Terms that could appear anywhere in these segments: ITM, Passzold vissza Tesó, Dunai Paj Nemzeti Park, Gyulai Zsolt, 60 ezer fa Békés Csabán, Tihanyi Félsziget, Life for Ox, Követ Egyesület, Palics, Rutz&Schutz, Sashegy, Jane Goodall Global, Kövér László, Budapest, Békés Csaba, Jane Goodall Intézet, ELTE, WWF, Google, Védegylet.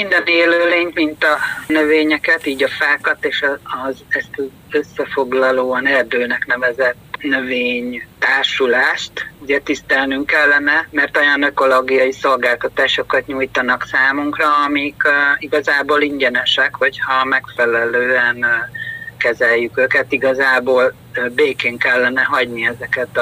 minden élőlényt, mint a növényeket, így a fákat, és ezt összefoglalóan erdőnek nevezett növény társulást, ugye tisztelnünk kellene, mert olyan ökológiai szolgáltatásokat nyújtanak számunkra, amik igazából ingyenesek, hogyha megfelelően kezeljük őket. Igazából békén kellene hagyni ezeket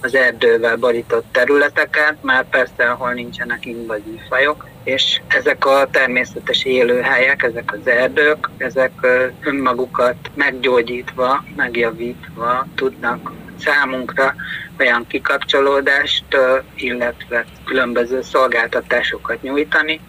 az erdővel borított területeket, már persze, ahol nincsenek invazív fajok, és ezek a természetes élőhelyek, ezek az erdők, ezek önmagukat meggyógyítva, megjavítva tudnak számunkra olyan kikapcsolódást, illetve különböző szolgáltatásokat nyújtani,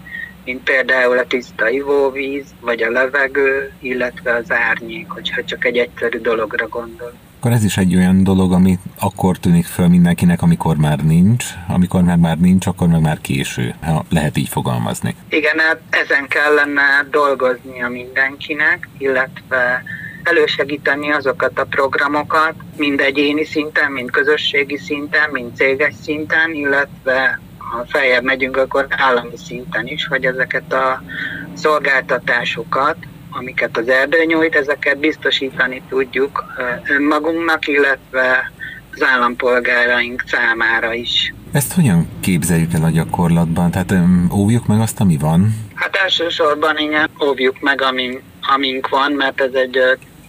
mint például a tiszta ivóvíz, vagy a levegő, illetve az árnyék, hogyha csak egy egyszerű dologra gondolunk. Akkor ez is egy olyan dolog, ami akkor tűnik föl mindenkinek, amikor már nincs, akkor meg már késő, ha lehet így fogalmazni. Igen, hát ezen kellene dolgoznia mindenkinek, illetve elősegíteni azokat a programokat, mind egyéni szinten, mind közösségi szinten, mind céges szinten, illetve ha feljebb megyünk, akkor állami szinten is, hogy ezeket a szolgáltatásokat, amiket az erdő nyújt, ezeket biztosítani tudjuk önmagunknak, illetve az állampolgáraink számára is. Ezt hogyan képzeljük el a gyakorlatban? Tehát óvjuk meg azt, ami van? Hát elsősorban igen, óvjuk meg, amink van, mert ez egy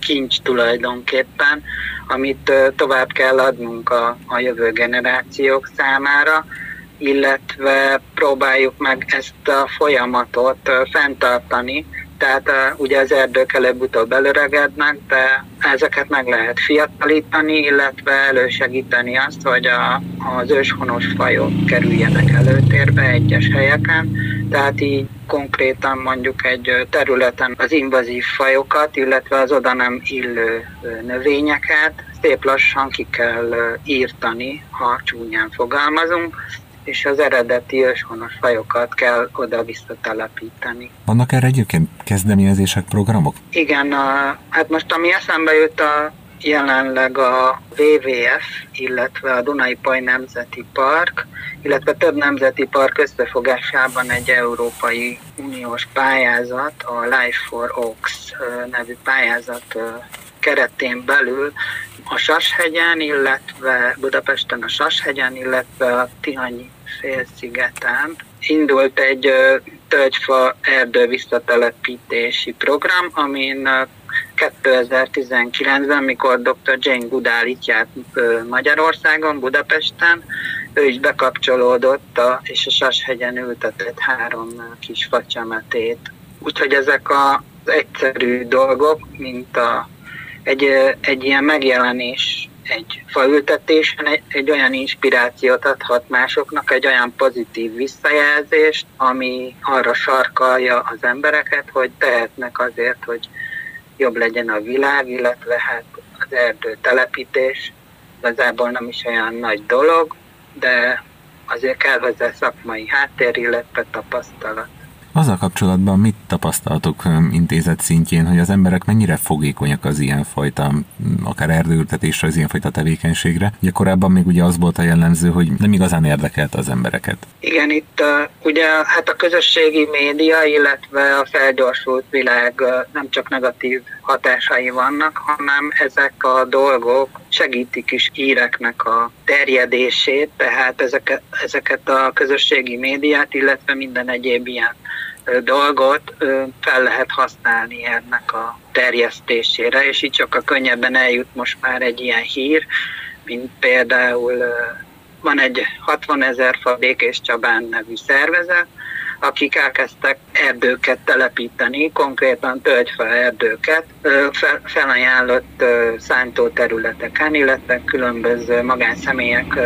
kincs tulajdonképpen, amit tovább kell adnunk a jövő generációk számára, illetve próbáljuk meg ezt a folyamatot fenntartani. Tehát ugye az erdők előbb-utóbb elöregednek, de ezeket meg lehet fiatalítani, illetve elősegíteni azt, hogy az őshonos fajok kerüljenek előtérbe egyes helyeken. Tehát így konkrétan mondjuk egy területen az invazív fajokat, illetve az oda nem illő növényeket szép lassan ki kell írtani, ha csúnyán fogalmazunk, és az eredeti őshonos fajokat kell oda-vissza telepíteni. Vannak erre egyébként kezdeményezések, programok? Igen, hát most ami eszembe jut, jelenleg a WWF, illetve a Dunai Paj Nemzeti Park, illetve több nemzeti park összefogásában egy európai uniós pályázat, a Life for Ox nevű pályázat keretén belül a Sashegyen, illetve Budapesten a Sashegyen, illetve a Tihanyi Félszigeten indult egy tölgyfa erdő visszatelepítési program, amin 2019-ben, mikor dr. Jane Goodall itt járt Magyarországon, Budapesten, ő is bekapcsolódott, és a Sashegyen ültetett 3 kis facsemetét. Úgyhogy ezek az egyszerű dolgok, mint egy ilyen megjelenés egy faültetésen egy olyan inspirációt adhat másoknak, egy olyan pozitív visszajelzést, ami arra sarkalja az embereket, hogy tehetnek azért, hogy jobb legyen a világ, illetve hát az erdő telepítés igazából nem is olyan nagy dolog, de azért kell hozzá szakmai háttér, illetve tapasztalat. Azzal kapcsolatban mit tapasztaltok intézet szintjén, hogy az emberek mennyire fogékonyak az ilyenfajta, akár erdőültetésre, az ilyenfajta tevékenységre? Ugye korábban még ugye az volt a jellemző, hogy nem igazán érdekelte az embereket. Igen, itt ugye hát a közösségi média, illetve a felgyorsult világ nem csak negatív hatásai vannak, hanem ezek a dolgok segítik is híreknek a terjedését, tehát ezeket a közösségi médiát, illetve minden egyéb ilyen dolgot fel lehet használni ennek a terjesztésére, és így sokkal könnyebben eljut most már egy ilyen hír, mint például van egy 60 ezer fa Békés Csabán nevű szervezet, akik elkezdtek erdőket telepíteni, konkrétan tölgyfa erdőket, felajánlott szántóterületeken, illetve különböző magánszemélyek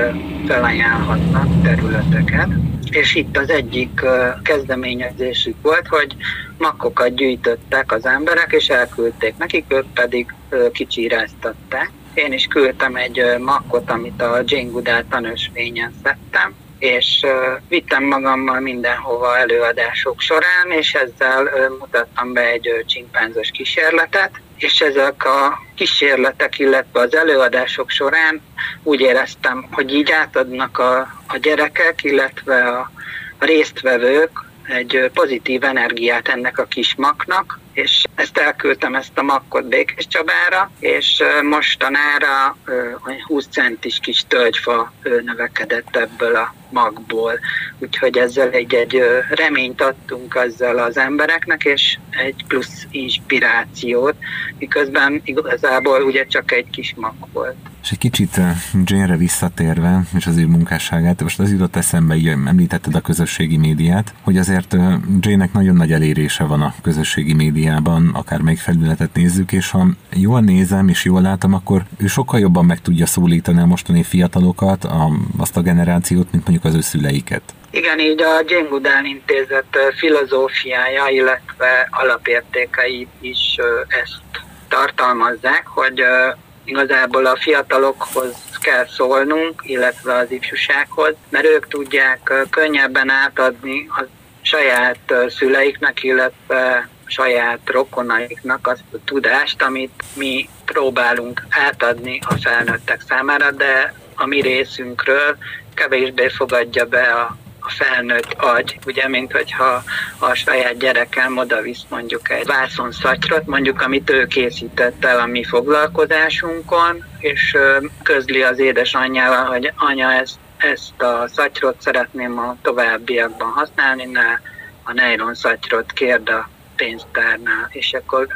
felajánlhatnak területeket. És itt az egyik kezdeményezésük volt, hogy makkokat gyűjtöttek az emberek, és elküldték nekik, ők pedig kicsíráztatták. Én is küldtem egy makkot, amit a Jane Goodall tanösvényen szedtem, és vittem magammal mindenhova előadások során, és ezzel mutattam be egy csimpánzos kísérletet, és ezek a kísérletek, illetve az előadások során úgy éreztem, hogy így átadnak a gyerekek, illetve a résztvevők egy pozitív energiát ennek a kis maknak, és ezt elküldtem, ezt a makkot Békés Csabára, és mostanára 20 centis kis tölgyfa növekedett ebből a magból. Úgyhogy ezzel egy reményt adtunk azzal az embereknek, és egy plusz inspirációt, miközben igazából ugye csak egy kis mag volt. És egy kicsit Jane-re visszatérve, és az ő munkásságát, most az jutott eszembe, így említetted a közösségi médiát, hogy azért Jane-nek nagyon nagy elérése van a közösségi médiában, akármelyik felületet nézzük, és ha jól nézem és jól látom, akkor ő sokkal jobban meg tudja szólítani a mostani fiatalokat, azt a generációt, mint mondjuk az ő szüleiket. Igen, így a Jane Goodall Intézet filozófiája, illetve alapértékei is ezt tartalmazzák, hogy igazából a fiatalokhoz kell szólnunk, illetve az ifjúsághoz, mert ők tudják könnyebben átadni a saját szüleiknek, illetve saját rokonaiknak azt a tudást, amit mi próbálunk átadni a felnőttek számára, de a mi részünkről kevésbé fogadja be a felnőtt agy, ugye, mint hogyha a saját gyerekem odavisz mondjuk egy vászonszatyrot, mondjuk amit ő készített el a mi foglalkozásunkon, és közli az édesanyjával, hogy anya, ezt a szatyrot szeretném a továbbiakban használni, a nejlon szatyrot kérd a pénztárnál, és akkor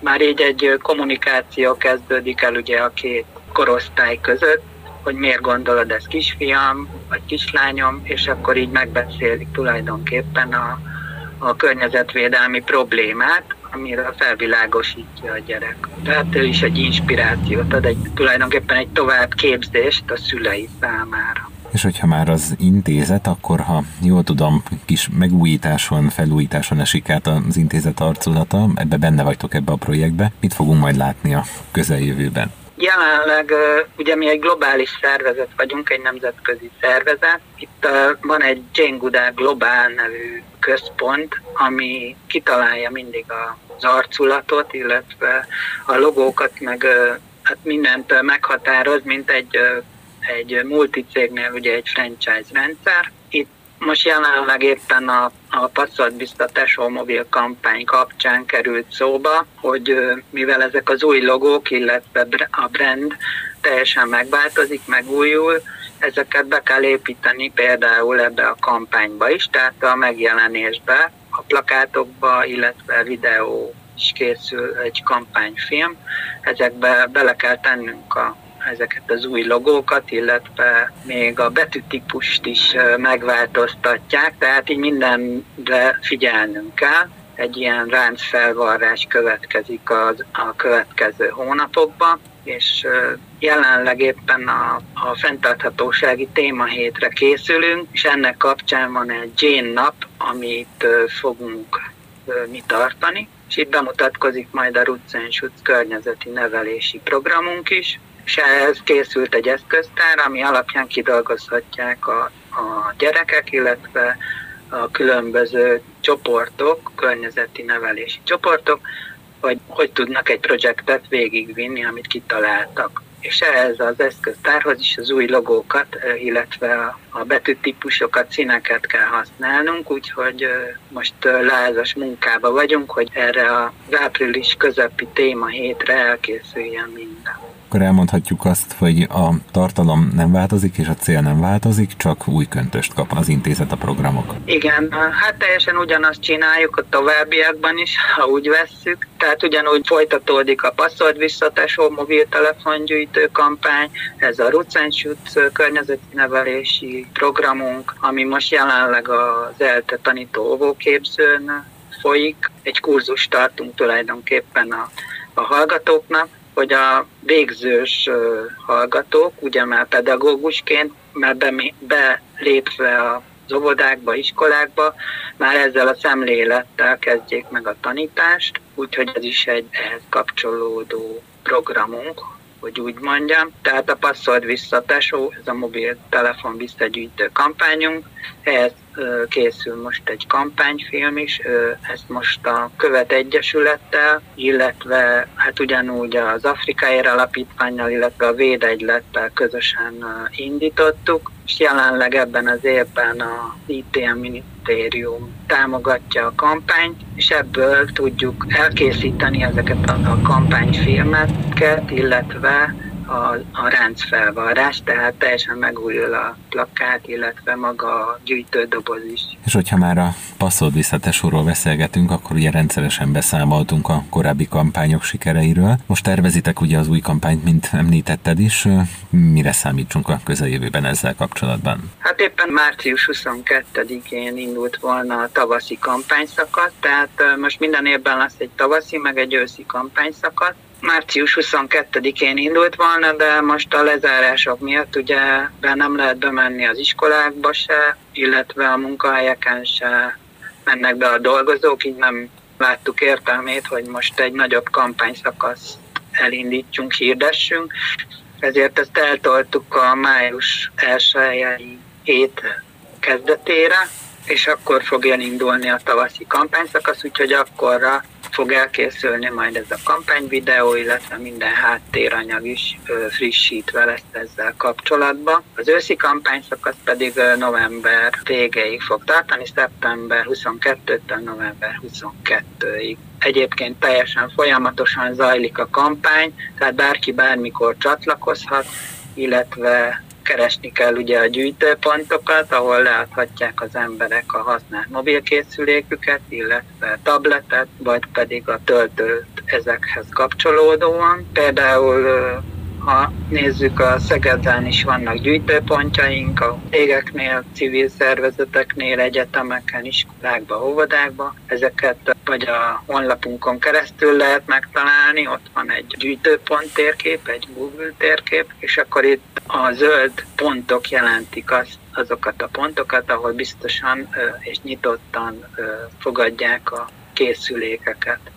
már így egy kommunikáció kezdődik el ugye a két korosztály között, hogy miért gondolod ezt kisfiam, vagy kislányom, és akkor így megbeszélik tulajdonképpen a környezetvédelmi problémát, amire felvilágosítja a gyerek. Tehát ő is egy inspirációt ad, tulajdonképpen egy továbbképzést a szülei számára. És hogyha már az intézet, akkor ha jól tudom, kis megújításon, felújításon esik át az intézet arculata, ebbe benne vagytok ebbe a projektbe, mit fogunk majd látni a közeljövőben? Jelenleg ugye mi egy globális szervezet vagyunk, egy nemzetközi szervezet. Itt van egy Jane Goodall Global nevű központ, ami kitalálja mindig az arculatot, illetve a logókat, meg hát mindent meghatároz, mint egy multicégnél ugye egy franchise rendszer. Itt most jelenleg éppen a Passzold vissza Tesó mobil kampány kapcsán került szóba, hogy mivel ezek az új logók, illetve a brand teljesen megváltozik, megújul, ezeket be kell építeni például ebbe a kampányba is, tehát a megjelenésbe, a plakátokba, illetve videó is készül egy kampányfilm, ezekbe bele kell tennünk ezeket az új logókat, illetve még a betűtípust is megváltoztatják, tehát így mindenre figyelnünk kell. Egy ilyen ráncfelvarrás következik a következő hónapokban, és jelenleg éppen a fenntarthatósági témahétre készülünk, és ennek kapcsán van egy Jane nap, amit fogunk mi tartani, és itt bemutatkozik majd a Rutz&Schutz környezeti nevelési programunk is, és ehhez készült egy eszköztár, ami alapján kidolgozhatják a gyerekek, illetve a különböző csoportok, környezeti nevelési csoportok, hogy tudnak egy projektet végigvinni, amit kitaláltak. És ehhez az eszköztárhoz is az új logókat, illetve a betűtípusokat, színeket kell használnunk, úgyhogy most lázas munkába vagyunk, hogy erre az április közepi témahétre elkészüljen minden. Akkor elmondhatjuk azt, hogy a tartalom nem változik, és a cél nem változik, csak új köntöst kap az intézet a programok. Igen, hát teljesen ugyanazt csináljuk a továbbiakban is, ha úgy vesszük. Tehát ugyanúgy folytatódik a Passzold vissza Tesó mobiltelefongyűjtő kampány, ez a Rutz&Schutz környezeti nevelési programunk, ami most jelenleg az ELTE tanító óvóképzőn folyik. Egy kurzust tartunk tulajdonképpen a hallgatóknak, hogy a végzős hallgatók, ugye már pedagógusként, már belépve az óvodákba, iskolákba, már ezzel a szemlélettel kezdjék meg a tanítást, úgyhogy ez is egy ehhez kapcsolódó programunk, hogy úgy mondjam. Tehát a Passzold vissza Tesó, ez a mobiltelefon visszagyűjtő kampányunk, ehhez készül most egy kampányfilm is, ezt most a Követ Egyesülettel, illetve hát ugyanúgy az Afrikáért Alapítványnal, illetve a Védegylettel közösen indítottuk, és jelenleg ebben az évben az ITM minisztérium támogatja a kampányt, és ebből tudjuk elkészíteni ezeket a kampányfilmeket, illetve a ráncfelvarrás, tehát teljesen megújul a plakát, illetve maga a gyűjtődoboz is. És hogyha már a Passzold vissza Tesóról beszélgetünk, akkor ugye rendszeresen beszámoltunk a korábbi kampányok sikereiről. Most tervezitek ugye az új kampányt, mint említetted is. Mire számítsunk a közeljövőben ezzel kapcsolatban? Hát éppen március 22-én indult volna a tavaszi kampányszakasz, tehát most minden évben lesz egy tavaszi, meg egy őszi kampányszakasz. Március 22-én indult volna, de most a lezárások miatt ugye be nem lehet bemenni az iskolákba se, illetve a munkahelyeken se mennek be a dolgozók, így nem láttuk értelmét, hogy most egy nagyobb kampányszakaszt elindítsunk, hirdessünk. Ezért ezt eltoltuk a május 1-i hét kezdetére, és akkor fog elindulni a tavaszi kampányszakasz, úgyhogy akkorra fog elkészülni majd ez a kampányvideó, illetve minden háttéranyag is frissítve lesz ezzel kapcsolatban. Az őszi kampányszakasz pedig november végéig fog tartani, szeptember 22-től november 22-ig. Egyébként teljesen folyamatosan zajlik a kampány, tehát bárki bármikor csatlakozhat, illetve keresni kell ugye a gyűjtőpontokat, ahol leadhatják az emberek a használt mobilkészüléküket, illetve tabletet, vagy pedig a töltőt ezekhez kapcsolódóan. Például, ha nézzük, a Szegeden is vannak gyűjtőpontjaink, a cégeknél, civil szervezeteknél, egyetemeken, iskolákba, óvodákba. Ezeket vagy a honlapunkon keresztül lehet megtalálni, ott van egy gyűjtőpont térkép, egy Google térkép, és akkor itt a zöld pontok jelentik azokat a pontokat, ahol biztosan és nyitottan fogadják a készülékeket.